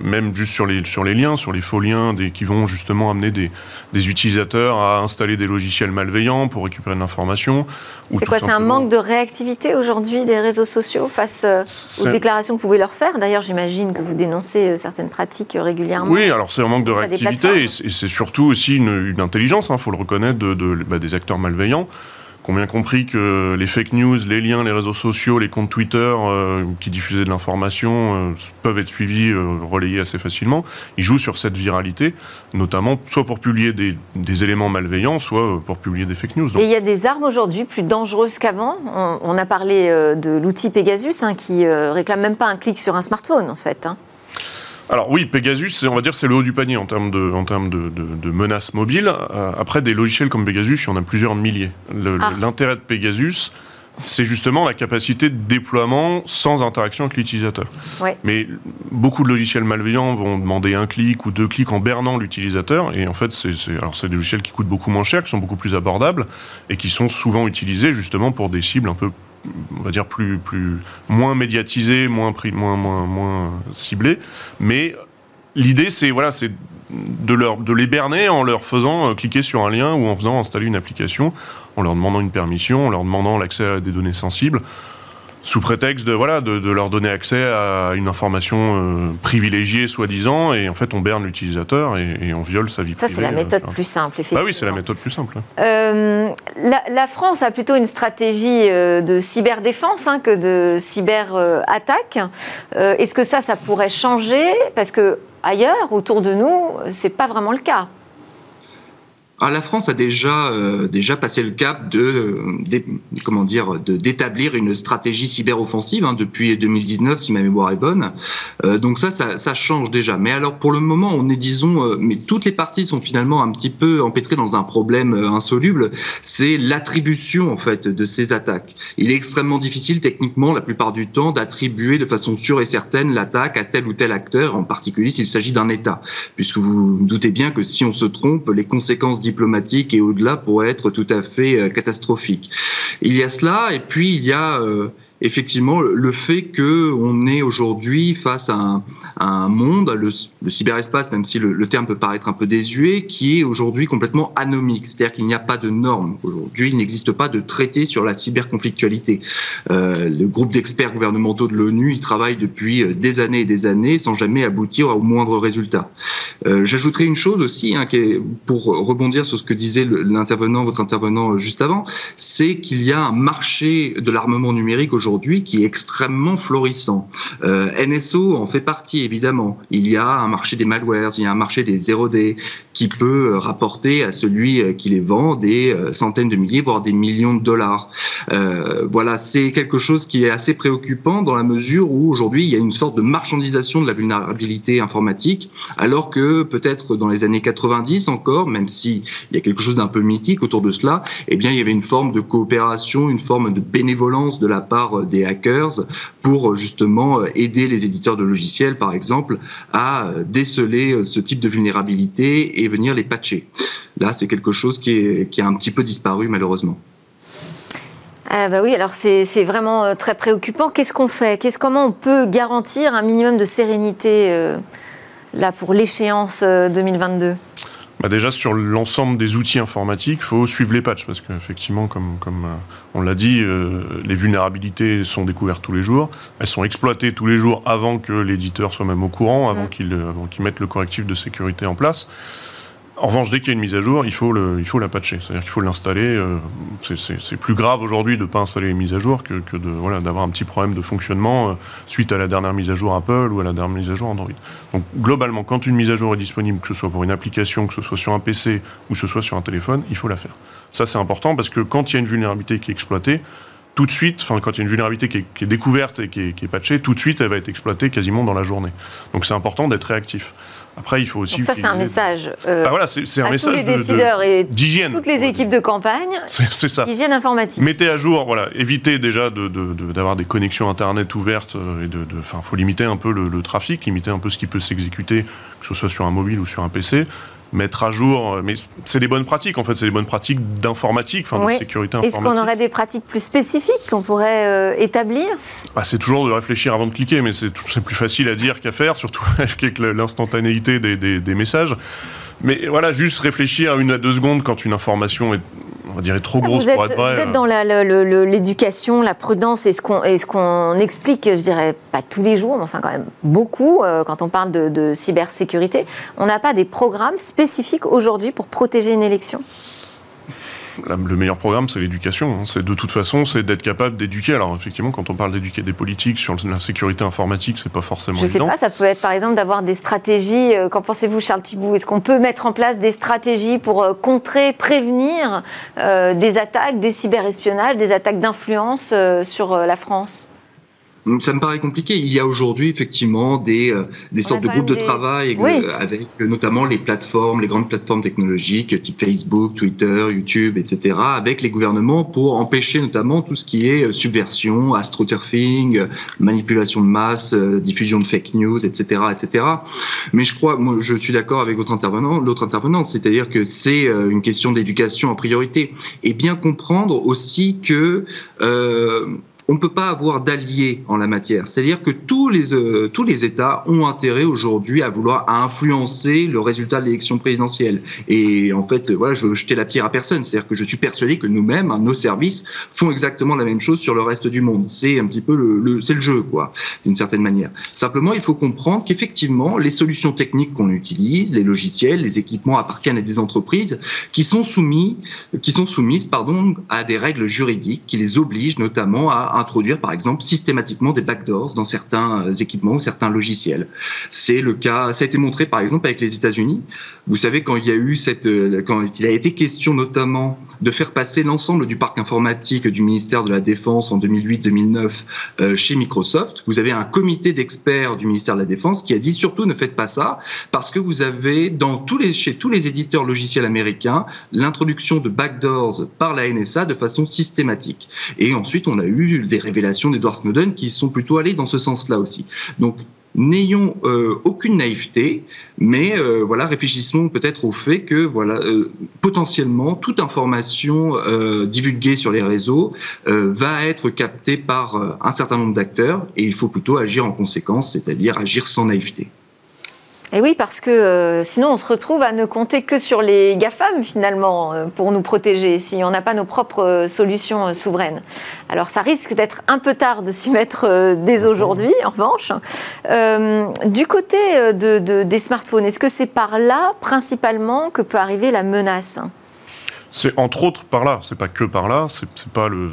même juste sur les sur les liens, sur les faux liens des, qui vont justement amener des des utilisateurs à installer des logiciels malveillants pour récupérer de l'information. C'est quoi, c'est un manque de réactivité aujourd'hui des réseaux sociaux face euh, aux déclarations que vous pouvez leur faire. D'ailleurs, j'imagine que vous dénoncez certaines pratiques régulièrement. Oui, alors c'est un manque de réactivité et c'est, et c'est surtout aussi une, une intelligence, il hein, faut le reconnaître, de, de, bah, des acteurs malveillants. Qu'on a bien compris que les fake news, les liens, les réseaux sociaux, les comptes Twitter euh, qui diffusaient de l'information euh, peuvent être suivis, euh, relayés assez facilement. Ils jouent sur cette viralité, notamment soit pour publier des, des éléments malveillants, soit pour publier des fake news. Donc. Et il y a des armes aujourd'hui plus dangereuses qu'avant. On, on a parlé euh, de l'outil Pegasus hein, qui euh, réclame même pas un clic sur un smartphone en fait. Hein. Alors oui, Pegasus, on va dire c'est le haut du panier en termes de, en termes de, de, de menaces mobiles. Après, des logiciels comme Pegasus, il y en a plusieurs milliers. Le, ah. L'intérêt de Pegasus, c'est justement la capacité de déploiement sans interaction avec l'utilisateur. Ouais. Mais beaucoup de logiciels malveillants vont demander un clic ou deux clics en bernant l'utilisateur. Et en fait, c'est, c'est, alors c'est des logiciels qui coûtent beaucoup moins cher, qui sont beaucoup plus abordables et qui sont souvent utilisés justement pour des cibles un peu, on va dire, plus, plus, moins médiatisé, moins, moins, moins, moins ciblé. Mais l'idée, c'est, voilà, c'est de, leur, de les berner en leur faisant cliquer sur un lien ou en faisant installer une application, en leur demandant une permission, en leur demandant l'accès à des données sensibles, sous prétexte de, voilà, de, de leur donner accès à une information euh, privilégiée, soi-disant, et en fait, on berne l'utilisateur et, et on viole sa vie Ça, privée. Ça, c'est la méthode euh, plus simple, effectivement. Bah oui, c'est la méthode plus simple. Euh, la, la France a plutôt une stratégie euh, de cyberdéfense hein, que de cyberattaque. Euh, est-ce que ça, ça pourrait changer ? Parce que ailleurs, autour de nous, c'est pas vraiment le cas. Ah, la France a déjà, euh, déjà passé le cap de, de, comment dire, de, d'établir une stratégie cyberoffensive hein, depuis deux mille dix-neuf, si ma mémoire est bonne. Euh, donc ça, ça, ça change déjà. Mais alors, pour le moment, on est, disons, euh, mais toutes les parties sont finalement un petit peu empêtrées dans un problème euh, insoluble. C'est l'attribution, en fait, de ces attaques. Il est extrêmement difficile, techniquement, la plupart du temps, d'attribuer de façon sûre et certaine l'attaque à tel ou tel acteur, en particulier s'il s'agit d'un État. Puisque vous vous doutez bien que si on se trompe, les conséquences diplomatique et au-delà pourrait être tout à fait catastrophique. Il y a cela et puis il y a euh, effectivement le fait qu'on est aujourd'hui face à un, à un monde, le, le cyberespace, même si le, le terme peut paraître un peu désuet, qui est aujourd'hui complètement anomique, c'est-à-dire qu'il n'y a pas de normes. Aujourd'hui, il n'existe pas de traité sur la cyberconflictualité. Euh, le groupe d'experts gouvernementaux de l'ONU, il travaille depuis des années et des années sans jamais aboutir au moindre résultat. Euh, j'ajouterai une chose aussi, hein, qui est, pour rebondir sur ce que disait l'intervenant, votre intervenant juste avant, c'est qu'il y a un marché de l'armement numérique aujourd'hui qui est extrêmement florissant. Euh, N S O en fait partie, évidemment. Il y a un marché des malwares, il y a un marché des zéro D qui peut rapporter à celui qui les vend des centaines de milliers, voire des millions de dollars. Euh, voilà, c'est quelque chose qui est assez préoccupant dans la mesure où aujourd'hui, il y a une sorte de marchandisation de la vulnérabilité informatique, alors que peut-être dans les années quatre-vingt-dix encore, même s'il y a quelque chose d'un peu mythique autour de cela, eh bien, il y avait une forme de coopération, une forme de bénévolence de la part des hackers pour justement aider les éditeurs de logiciels, par exemple, à déceler ce type de vulnérabilité et venir les patcher. Là, c'est quelque chose qui, est, qui a un petit peu disparu, malheureusement. Ah bah oui, alors c'est, c'est vraiment très préoccupant. Qu'est-ce qu'on fait ? Qu'est-ce, Comment on peut garantir un minimum de sérénité euh, là, pour l'échéance deux mille vingt-deux ? Bah déjà, sur l'ensemble des outils informatiques, il faut suivre les patchs, parce qu'effectivement, comme, comme on l'a dit, euh, les vulnérabilités sont découvertes tous les jours. Elles sont exploitées tous les jours avant que l'éditeur soit même au courant, avant, mmh. qu'il, avant qu'il mette le correctif de sécurité en place. En revanche, dès qu'il y a une mise à jour, il faut, le, il faut la patcher, c'est-à-dire qu'il faut l'installer. Euh, c'est, c'est, c'est plus grave aujourd'hui de ne pas installer les mises à jour que, que de, voilà, d'avoir un petit problème de fonctionnement euh, suite à la dernière mise à jour Apple ou à la dernière mise à jour Android. Donc globalement, quand une mise à jour est disponible, que ce soit pour une application, que ce soit sur un P C ou que ce soit sur un téléphone, il faut la faire. Ça, c'est important parce que quand il y a une vulnérabilité qui est exploitée, tout de suite, enfin quand il y a une vulnérabilité qui est, qui est découverte et qui est, qui est patchée, tout de suite, elle va être exploitée quasiment dans la journée. Donc c'est important d'être réactif. Après, il faut aussi. Donc ça, utiliser... c'est un message. Euh, bah voilà, c'est, c'est un message tous les décideurs de, de, et d'hygiène, toutes les équipes de campagne. C'est, c'est ça. Hygiène informatique. Mettez à jour, voilà, évitez déjà de, de, de, d'avoir des connexions internet ouvertes et de, enfin, faut limiter un peu le, le trafic, limiter un peu ce qui peut s'exécuter, que ce soit sur un mobile ou sur un P C. mettre à jour, mais c'est des bonnes pratiques en fait, c'est des bonnes pratiques d'informatique, enfin oui. de sécurité informatique. Est-ce qu'on aurait des pratiques plus spécifiques qu'on pourrait euh, établir ? Bah, c'est toujours de réfléchir avant de cliquer, mais c'est, c'est plus facile à dire qu'à faire, surtout avec l'instantanéité des, des, des messages. Mais voilà, juste réfléchir à une à deux secondes quand une information est, on va dire, est trop grosse êtes, pour être vraie. Vous êtes dans la, le, le, l'éducation, la prudence et ce qu'on, et ce qu'on explique, je dirais, pas tous les jours, mais enfin quand même beaucoup, euh, quand on parle de, de cybersécurité. On n'a pas des programmes spécifiques aujourd'hui pour protéger une élection ? Le meilleur programme, c'est l'éducation. C'est, de toute façon, c'est d'être capable d'éduquer. Alors, effectivement, quand on parle d'éduquer des politiques sur la sécurité informatique, c'est pas forcément évident. Je sais pas, ça peut être, par exemple, d'avoir des stratégies. Qu'en pensez-vous, Charles Thibault ? Est-ce qu'on peut mettre en place des stratégies pour contrer, prévenir euh, des attaques, des cyberespionnages, des attaques d'influence euh, sur euh, la France ? Ça me paraît compliqué. Il y a aujourd'hui effectivement des, des sortes de groupes des... de travail oui. avec notamment les plateformes, les grandes plateformes technologiques type Facebook, Twitter, YouTube, et cetera, avec les gouvernements pour empêcher notamment tout ce qui est subversion, astroturfing, manipulation de masse, diffusion de fake news, et cetera, et cetera. Mais je crois, moi, je suis d'accord avec votre intervenant, l'autre intervenant, c'est-à-dire que c'est une question d'éducation en priorité et bien comprendre aussi que euh, on ne peut pas avoir d'alliés en la matière. C'est-à-dire que tous les, euh, tous les États ont intérêt aujourd'hui à vouloir à influencer le résultat de l'élection présidentielle. Et en fait, voilà, je veux jeter la pierre à personne. C'est-à-dire que je suis persuadé que nous-mêmes, hein, nos services, font exactement la même chose sur le reste du monde. C'est un petit peu le, le, c'est le jeu, quoi, d'une certaine manière. Simplement, il faut comprendre qu'effectivement, les solutions techniques qu'on utilise, les logiciels, les équipements appartiennent à des entreprises qui sont, soumis, qui sont soumises pardon, à des règles juridiques qui les obligent notamment à introduire par exemple systématiquement des backdoors dans certains équipements ou certains logiciels. C'est le cas, ça a été montré par exemple avec les États-Unis. Vous savez, quand il y a eu cette, quand il a été question notamment de faire passer l'ensemble du parc informatique du ministère de la Défense en deux mille huit deux mille neuf euh, chez Microsoft, vous avez un comité d'experts du ministère de la Défense qui a dit surtout ne faites pas ça parce que vous avez dans tous les, chez tous les éditeurs logiciels américains l'introduction de backdoors par la N S A de façon systématique. Et ensuite, on a eu des révélations d'Edward Snowden qui sont plutôt allées dans ce sens-là aussi. Donc, n'ayons euh, aucune naïveté, mais euh, voilà, réfléchissons peut-être au fait que voilà, euh, potentiellement toute information euh, divulguée sur les réseaux euh, va être captée par euh, un certain nombre d'acteurs et il faut plutôt agir en conséquence, c'est-à-dire agir sans naïveté. Et oui, parce que euh, sinon on se retrouve à ne compter que sur les GAFAM finalement euh, pour nous protéger si on n'a pas nos propres euh, solutions euh, souveraines. Alors ça risque d'être un peu tard de s'y mettre euh, dès aujourd'hui, en revanche. Euh, du côté de, de, des smartphones, est-ce que c'est par là principalement que peut arriver la menace ? C'est entre autres par là, c'est pas que par là, c'est, c'est pas le...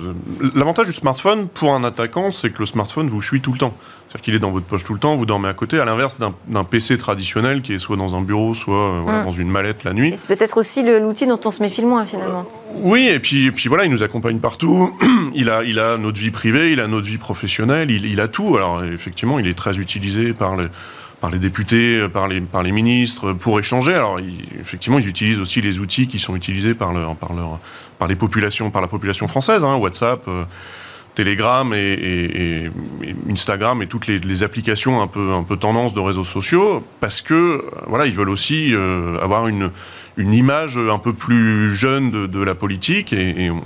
L'avantage du smartphone pour un attaquant, c'est que le smartphone vous suit tout le temps. C'est-à-dire qu'il est dans votre poche tout le temps, vous dormez à côté, à l'inverse d'un, d'un P C traditionnel qui est soit dans un bureau, soit euh, voilà, mmh. dans une mallette la nuit. Et c'est peut-être aussi le, l'outil dont on se méfie le moins finalement. Euh, oui, et puis, et puis voilà, il nous accompagne partout, il a, il a notre vie privée, il a notre vie professionnelle, il, il a tout. Alors effectivement, il est très utilisé par les... par les députés, par les, par les ministres, pour échanger. Alors, ils, effectivement, ils utilisent aussi les outils qui sont utilisés par, leur, par, leur, par, les populations, par la population française, hein, WhatsApp, euh, Telegram et, et, et Instagram et toutes les, les applications un peu, un peu tendance de réseaux sociaux, parce que, voilà, ils veulent aussi euh, avoir une, une image un peu plus jeune de, de la politique, et, et on,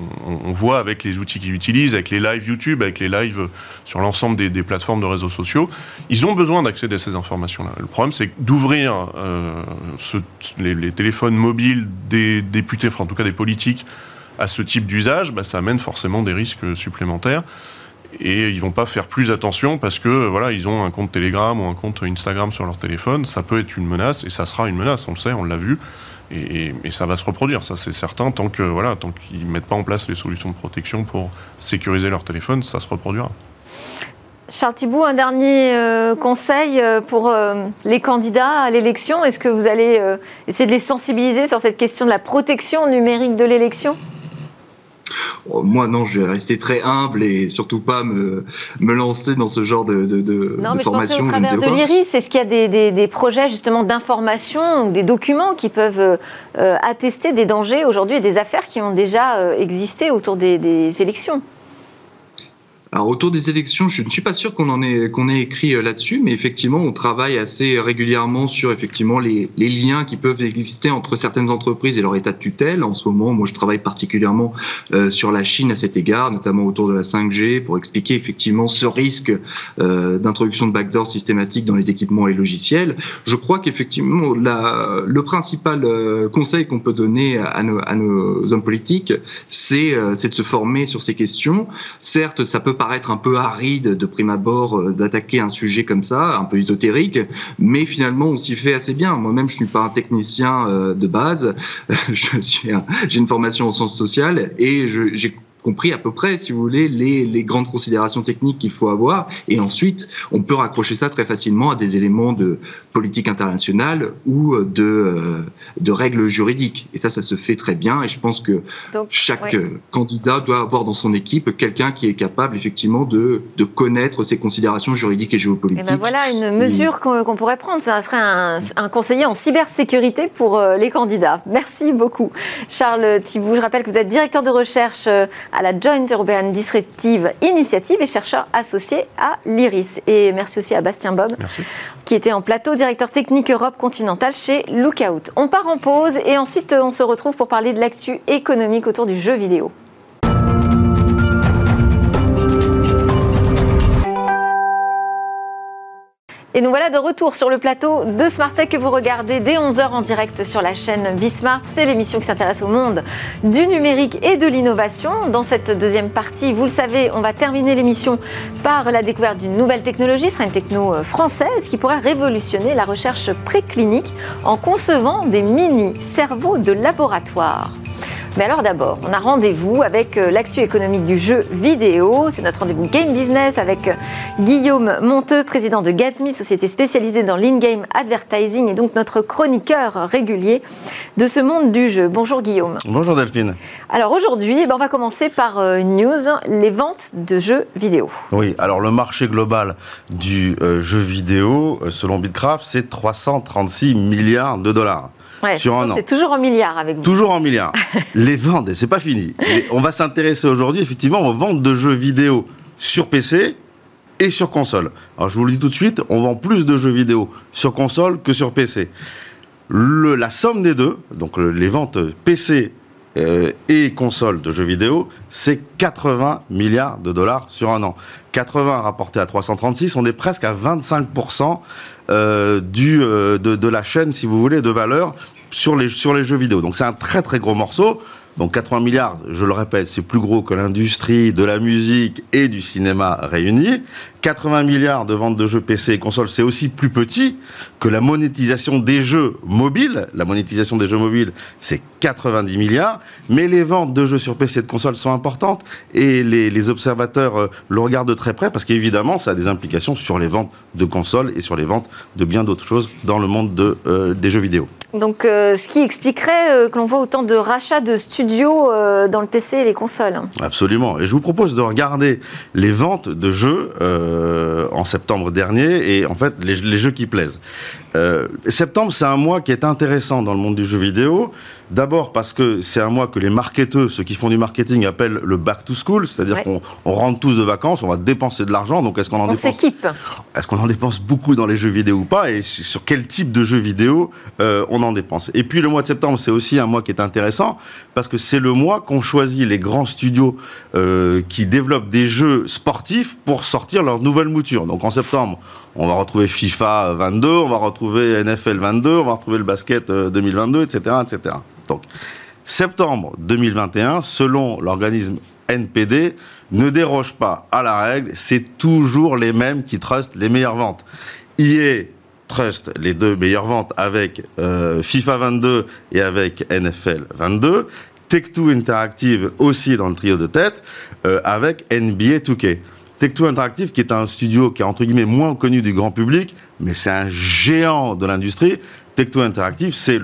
on voit avec les outils qu'ils utilisent, avec les lives YouTube, avec les lives sur l'ensemble des, des plateformes de réseaux sociaux, ils ont besoin d'accéder à ces informations-là. Le problème, c'est d'ouvrir euh, ce, les, les téléphones mobiles des députés, enfin, en tout cas des politiques, à ce type d'usage, bah, ça amène forcément des risques supplémentaires. Et ils ne vont pas faire plus attention parce que voilà, ils ont un compte Telegram ou un compte Instagram sur leur téléphone. Ça peut être une menace, et ça sera une menace, on le sait, on l'a vu. Et, et, et ça va se reproduire, ça c'est certain. Tant que, voilà, tant qu'ils ne mettent pas en place les solutions de protection pour sécuriser leur téléphone, ça se reproduira. Charles Thibault, un dernier euh, conseil pour euh, les candidats à l'élection. Est-ce que vous allez euh, essayer de les sensibiliser sur cette question de la protection numérique de l'élection ? Moi, non, je vais rester très humble et surtout pas me, me lancer dans ce genre de, de, de, non, de mais formation. Non, mais je pensais au travers de l'I R I S. Est-ce qu'il y a des, des, des projets justement d'information ou des documents qui peuvent euh, attester des dangers aujourd'hui et des affaires qui ont déjà euh, existé autour des, des élections ? Alors, autour des élections, je ne suis pas sûr qu'on en ait, qu'on ait écrit là-dessus, mais effectivement, on travaille assez régulièrement sur effectivement les, les liens qui peuvent exister entre certaines entreprises et leur état de tutelle. En ce moment, moi, je travaille particulièrement euh, sur la Chine à cet égard, notamment autour de la cinq G, pour expliquer effectivement ce risque euh, d'introduction de backdoors systématiques dans les équipements et logiciels. Je crois qu'effectivement, la, le principal euh, conseil qu'on peut donner à nos, à nos hommes politiques, c'est euh, c'est de se former sur ces questions. Certes, ça peut paraître un peu aride de prime abord euh, d'attaquer un sujet comme ça, un peu ésotérique, mais finalement on s'y fait assez bien. Moi-même je ne suis pas un technicien euh, de base, euh, je suis un, j'ai une formation en sciences sociales et je, j'ai compris à peu près, si vous voulez, les, les grandes considérations techniques qu'il faut avoir. Et ensuite, on peut raccrocher ça très facilement à des éléments de politique internationale ou de, de règles juridiques. Et ça, ça se fait très bien. Et je pense que donc, chaque ouais. candidat doit avoir dans son équipe quelqu'un qui est capable, effectivement, de, de connaître ces considérations juridiques et géopolitiques. Et ben voilà une mesure qu'on, qu'on pourrait prendre. Ça serait un, un conseiller en cybersécurité pour les candidats. Merci beaucoup, Charles Thibault. Je rappelle que vous êtes directeur de recherche à la Joint European Disruptive Initiative et chercheur associé à l'IRIS. Et merci aussi à Bastien Bobe, merci, qui était en plateau, directeur technique Europe continentale chez Lookout. On part en pause et ensuite on se retrouve pour parler de l'actu économique autour du jeu vidéo. Et nous voilà de retour sur le plateau de Smart Tech que vous regardez dès onze heures en direct sur la chaîne Bismart. C'est l'émission qui s'intéresse au monde du numérique et de l'innovation. Dans cette deuxième partie, vous le savez, on va terminer l'émission par la découverte d'une nouvelle technologie. Ce sera une techno française qui pourrait révolutionner la recherche préclinique en concevant des mini-cerveaux de laboratoire. Mais alors d'abord, on a rendez-vous avec l'actu économique du jeu vidéo. C'est notre rendez-vous Game Business avec Guillaume Monteux, président de Gatsby, société spécialisée dans l'in-game advertising et donc notre chroniqueur régulier de ce monde du jeu. Bonjour Guillaume. Bonjour Delphine. Alors aujourd'hui, on va commencer par une news, les ventes de jeux vidéo. Oui, alors le marché global du jeu vidéo, selon Bitcraft, c'est trois cent trente-six milliards de dollars. Ouais, sur un an. C'est toujours en milliards avec vous. Toujours en milliards. Les ventes, et c'est pas fini. Et on va s'intéresser aujourd'hui effectivement aux ventes de jeux vidéo sur P C et sur console. Alors je vous le dis tout de suite, on vend plus de jeux vidéo sur console que sur P C. Le, la somme des deux, donc les ventes P C euh, et console de jeux vidéo, c'est quatre-vingts milliards de dollars sur un an. quatre-vingts rapportés à trois cent trente-six, on est presque à vingt-cinq pour cent euh, du, euh, de, de la chaîne, si vous voulez, de valeur sur les, sur les jeux vidéo. Donc c'est un très très gros morceau. Donc quatre-vingts milliards, je le répète, c'est plus gros que l'industrie de la musique et du cinéma réunis. quatre-vingts milliards de ventes de jeux P C et consoles, c'est aussi plus petit que la monétisation des jeux mobiles. La monétisation des jeux mobiles, c'est quatre-vingt-dix milliards. Mais les ventes de jeux sur P C et de consoles sont importantes et les, les observateurs le regardent de très près parce qu'évidemment, ça a des implications sur les ventes de consoles et sur les ventes de bien d'autres choses dans le monde de, euh, des jeux vidéo. Donc, euh, ce qui expliquerait euh, que l'on voit autant de rachats de studios euh, dans le P C et les consoles. Absolument. Et je vous propose de regarder les ventes de jeux euh, en septembre dernier et en fait, les, les jeux qui plaisent. Euh, septembre, c'est un mois qui est intéressant dans le monde du jeu vidéo. D'abord parce que c'est un mois que les marketeurs, ceux qui font du marketing, appellent le back to school, c'est-à-dire ouais. qu'on on rentre tous de vacances, on va dépenser de l'argent, donc est-ce qu'on en on dépense... s'équipe. Est-ce qu'on en dépense beaucoup dans les jeux vidéo ou pas, et sur quel type de jeux vidéo euh, on en dépense. Et puis le mois de septembre, c'est aussi un mois qui est intéressant, parce que c'est le mois qu'on choisit les grands studios euh, qui développent des jeux sportifs pour sortir leur nouvelle mouture. Donc en septembre, on va retrouver FIFA vingt-deux, on va retrouver N F L vingt-deux, on va retrouver le basket deux mille vingt-deux, et cetera, et cetera. Donc, septembre deux mille vingt et un, selon l'organisme N P D, ne déroge pas à la règle, c'est toujours les mêmes qui trustent les meilleures ventes. E A trust les deux meilleures ventes avec euh, FIFA vingt-deux et avec N F L vingt-deux. Take-Two Interactive aussi dans le trio de tête euh, avec N B A deux K. Take-Two Interactive, qui est un studio qui est entre guillemets moins connu du grand public, mais c'est un géant de l'industrie. Take-Two Interactive, c'est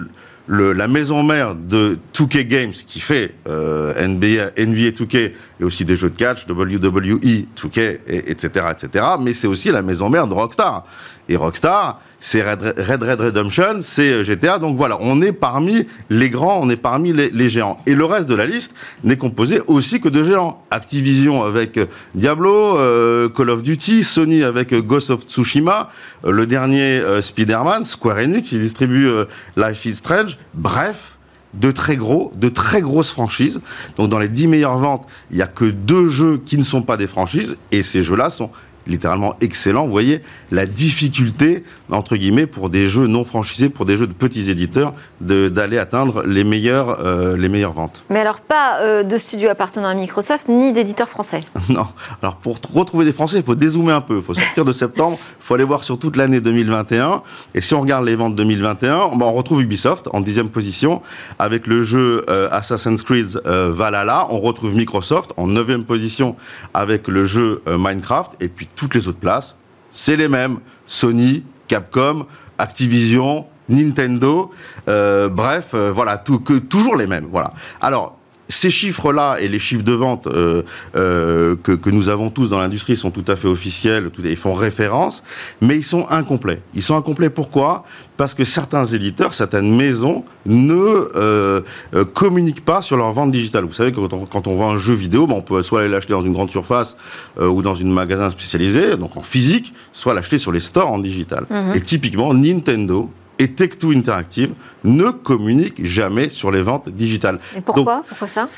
le, la maison mère de deux K Games, qui fait euh, N B A, N B A deux K et aussi des jeux de catch, W W E deux K, et, etc., et cetera. Mais c'est aussi la maison mère de Rockstar. et Rockstar, c'est Red Red, Red Redemption, c'est G T A, donc voilà, on est parmi les grands, on est parmi les, les géants. Et le reste de la liste n'est composé aussi que de géants. Activision avec Diablo, euh, Call of Duty, Sony avec Ghost of Tsushima, euh, le dernier euh, Spider-Man, Square Enix qui distribue euh, Life is Strange, bref... de très gros, de très grosses franchises. Donc dans les dix meilleures ventes, il n'y a que deux jeux qui ne sont pas des franchises, et ces jeux-là sont littéralement excellents. Vous voyez la difficulté, entre guillemets, pour des jeux non franchisés, pour des jeux de petits éditeurs, de, d'aller atteindre les meilleures, euh, les meilleures ventes. Mais alors pas euh, de studio appartenant à Microsoft, ni d'éditeurs français. Non, alors pour t- retrouver des Français, il faut dézoomer un peu, il faut sortir de septembre, il faut aller voir sur toute l'année deux mille vingt et un, et si on regarde les ventes deux mille vingt et un, ben on retrouve Ubisoft en dixième position, avec le jeu euh, Assassin's Creed euh, Valhalla, on retrouve Microsoft en neuvième position avec le jeu euh, Minecraft, et puis toutes les autres places, c'est les mêmes. Sony, Capcom, Activision, Nintendo, euh, bref, euh, voilà, tout, que, toujours les mêmes. Voilà. Alors, ces chiffres-là et les chiffres de vente euh, euh, que, que nous avons tous dans l'industrie sont tout à fait officiels, tout, ils font référence, mais ils sont incomplets. Ils sont incomplets pourquoi ? Parce que certains éditeurs, certaines maisons ne euh, euh, communiquent pas sur leur vente digitale. Vous savez que quand on, quand on vend un jeu vidéo, ben on peut soit aller l'acheter dans une grande surface euh, ou dans un magasin spécialisé, donc en physique, soit l'acheter sur les stores en digital. Mmh. Et typiquement, Nintendo... et Tech deux Interactive ne communiquent jamais sur les ventes digitales. Et pourquoi ? Donc, pourquoi ça ?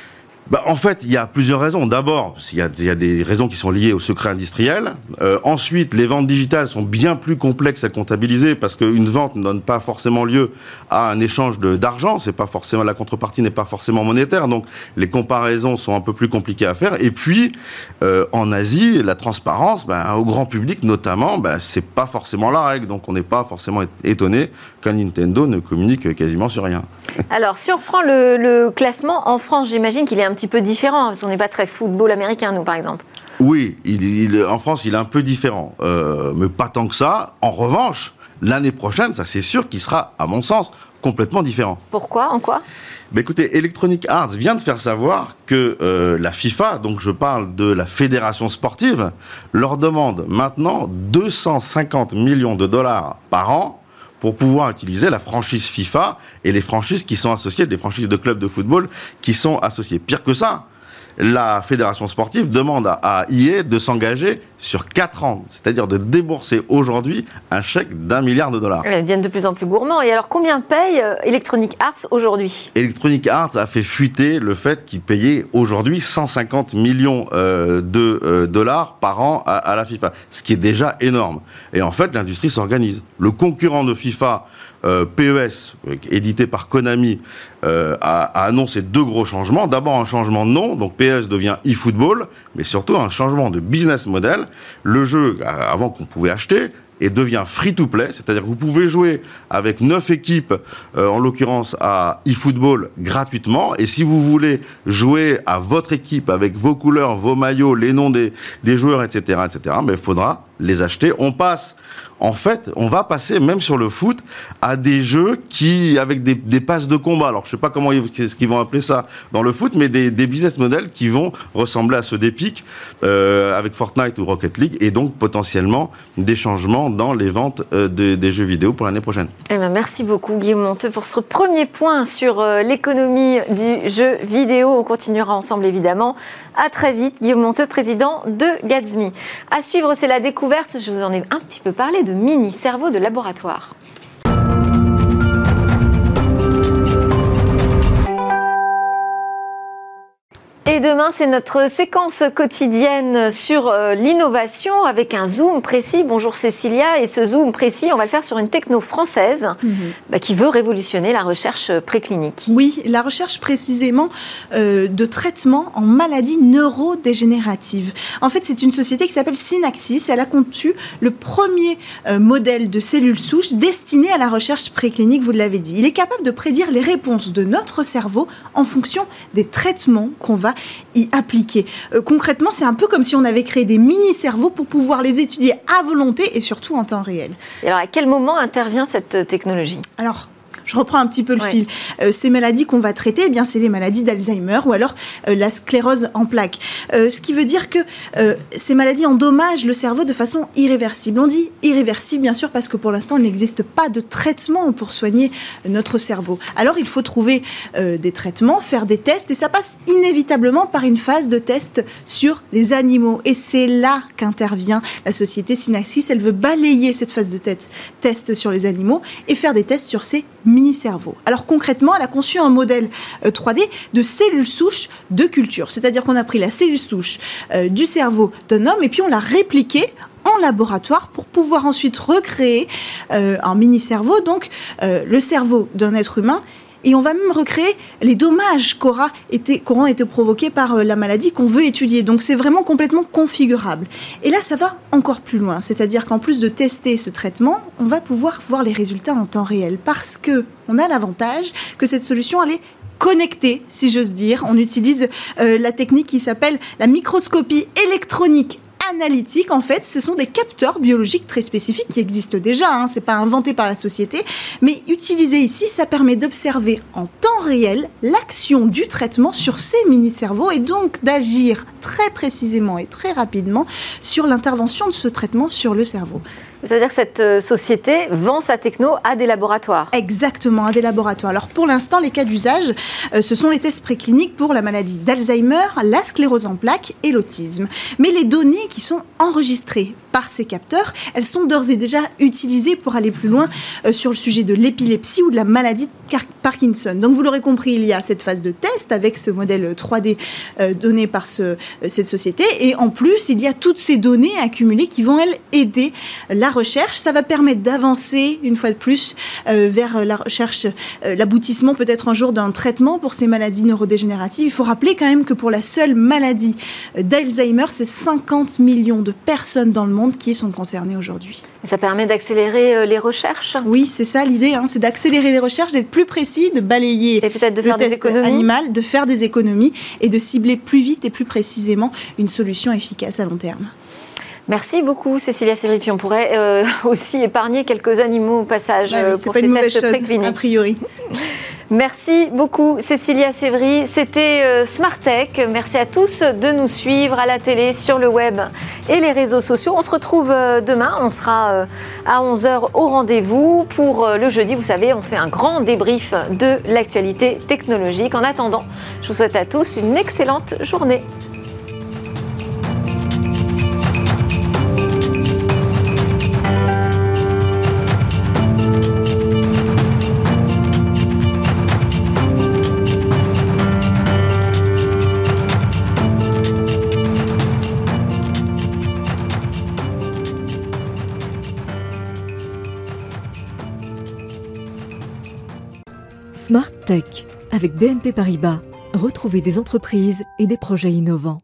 Bah, en fait, il y a plusieurs raisons. D'abord, il y, y a des raisons qui sont liées au secret industriel. Euh, ensuite, les ventes digitales sont bien plus complexes à comptabiliser parce qu'une vente ne donne pas forcément lieu à un échange de, d'argent. C'est pas forcément, la contrepartie n'est pas forcément monétaire. Donc, les comparaisons sont un peu plus compliquées à faire. Et puis, euh, en Asie, la transparence, bah, au grand public notamment, bah, c'est pas forcément la règle. Donc, on n'est pas forcément étonné qu'un Nintendo ne communique quasiment sur rien. Alors, si on reprend le, le classement en France, j'imagine qu'il est un petit peu différent, parce qu'on n'est pas très football américain, nous, par exemple. Oui, il, il, en France, il est un peu différent, euh, mais pas tant que ça. En revanche, l'année prochaine, ça c'est sûr qu'il sera, à mon sens, complètement différent. Pourquoi ? En quoi ? Bah écoutez, Electronic Arts vient de faire savoir que euh, la FIFA, donc je parle de la fédération sportive, leur demande maintenant deux cent cinquante millions de dollars par an pour pouvoir utiliser la franchise FIFA et les franchises qui sont associées, les franchises de clubs de football qui sont associées. Pire que ça, la fédération sportive demande à E A de s'engager sur quatre ans, c'est-à-dire de débourser aujourd'hui un chèque d'un milliard de dollars. Ils deviennent de plus en plus gourmands. Et alors, combien paye Electronic Arts aujourd'hui ? Electronic Arts a fait fuiter le fait qu'il payait aujourd'hui cent cinquante millions euh, de euh, dollars par an à, à la FIFA, ce qui est déjà énorme. Et en fait, l'industrie s'organise. Le concurrent de FIFA, Euh, P E S, euh, édité par Konami, euh, a, a annoncé deux gros changements. D'abord un changement de nom, donc P E S devient eFootball, mais surtout un changement de business model. Le jeu, avant qu'on pouvait acheter, et devient free-to-play, c'est-à-dire que vous pouvez jouer avec neuf équipes, euh, en l'occurrence à eFootball, gratuitement, et si vous voulez jouer à votre équipe avec vos couleurs, vos maillots, les noms des, des joueurs, et cetera, et cetera, mais il faudra les acheter. On passe, en fait, on va passer, même sur le foot, à des jeux qui, avec des, des passes de combat, alors je ne sais pas comment ils, ce qu'ils vont appeler ça dans le foot, mais des, des business models qui vont ressembler à ceux d'Epic, euh, avec Fortnite ou Rocket League, et donc potentiellement des changements dans les ventes euh, de, des jeux vidéo pour l'année prochaine. Eh ben, merci beaucoup Guillaume Monteux pour ce premier point sur euh, l'économie du jeu vidéo. On continuera ensemble évidemment. À très vite, Guillaume Monteux, président de Gatsby. À suivre, c'est la découverte, je vous en ai un petit peu parlé, de mini-cerveaux de laboratoire. Et demain, c'est notre séquence quotidienne sur l'innovation avec un zoom précis. Bonjour Cécilia. Et ce zoom précis, on va le faire sur une techno française mmh. bah, qui veut révolutionner la recherche préclinique. Oui, la recherche précisément euh, de traitement en maladies neurodégénératives. En fait, c'est une société qui s'appelle Synaxis. Elle a conçu le premier euh, modèle de cellules souches destiné à la recherche préclinique, vous l'avez dit. Il est capable de prédire les réponses de notre cerveau en fonction des traitements qu'on va y appliquer. Euh, concrètement, c'est un peu comme si on avait créé des mini-cerveaux pour pouvoir les étudier à volonté et surtout en temps réel. Et alors, à quel moment intervient cette technologie ? Alors, je reprends un petit peu le ouais. fil. Euh, ces maladies qu'on va traiter, eh bien, c'est les maladies d'Alzheimer ou alors euh, la sclérose en plaques. Euh, ce qui veut dire que euh, ces maladies endommagent le cerveau de façon irréversible. On dit irréversible, bien sûr, parce que pour l'instant, il n'existe pas de traitement pour soigner notre cerveau. Alors, il faut trouver euh, des traitements, faire des tests, et ça passe inévitablement par une phase de test sur les animaux. Et c'est là qu'intervient la société Synaxis. Elle veut balayer cette phase de test, test sur les animaux et faire des tests sur ces mini-cerveaux. Alors concrètement, elle a conçu un modèle trois D de cellules souches de culture. C'est-à-dire qu'on a pris la cellule souche euh, du cerveau d'un homme et puis on l'a répliquée en laboratoire pour pouvoir ensuite recréer euh, un mini-cerveau, donc euh, le cerveau d'un être humain. Et on va même recréer les dommages qu'aura été, qu'auront été provoqués par la maladie qu'on veut étudier. Donc c'est vraiment complètement configurable. Et là, ça va encore plus loin. C'est-à-dire qu'en plus de tester ce traitement, on va pouvoir voir les résultats en temps réel. Parce qu'on a l'avantage que cette solution, elle est connectée, si j'ose dire. On utilise euh, la technique qui s'appelle la microscopie électronique analytique. En fait, ce sont des capteurs biologiques très spécifiques qui existent déjà, hein, c'est pas inventé par la société, mais utilisé ici, ça permet d'observer en temps réel l'action du traitement sur ces mini-cerveaux et donc d'agir très précisément et très rapidement sur l'intervention de ce traitement sur le cerveau. Ça veut dire que cette société vend sa techno à des laboratoires. Exactement, à des laboratoires. Alors pour l'instant, les cas d'usage, ce sont les tests précliniques pour la maladie d'Alzheimer, la sclérose en plaques et l'autisme. Mais les données qui sont enregistrées par ces capteurs, elles sont d'ores et déjà utilisées pour aller plus loin sur le sujet de l'épilepsie ou de la maladie de Parkinson. Donc vous l'aurez compris, il y a cette phase de test avec ce modèle trois D donné par ce, cette société. Et en plus, il y a toutes ces données accumulées qui vont, elles, aider la recherche, ça va permettre d'avancer une fois de plus euh, vers la recherche, euh, l'aboutissement peut-être un jour d'un traitement pour ces maladies neurodégénératives. Il faut rappeler quand même que pour la seule maladie d'Alzheimer, c'est cinquante millions de personnes dans le monde qui sont concernées aujourd'hui. Ça permet d'accélérer euh, les recherches ? Oui, c'est ça l'idée, hein, c'est d'accélérer les recherches, d'être plus précis, de balayer et peut-être de faire le test animal, de faire des économies et de cibler plus vite et plus précisément une solution efficace à long terme. Merci beaucoup, Cécilia Sévry. Puis on pourrait euh, aussi épargner quelques animaux au passage ah oui, pour ces tests précliniques. A priori. Merci beaucoup, Cécilia Sévry. C'était Smart Tech. Merci à tous de nous suivre à la télé, sur le web et les réseaux sociaux. On se retrouve demain. On sera à onze heures au rendez-vous. Pour le jeudi, vous savez, on fait un grand débrief de l'actualité technologique. En attendant, je vous souhaite à tous une excellente journée. Smart Tech, avec B N P Paribas, retrouvez des entreprises et des projets innovants.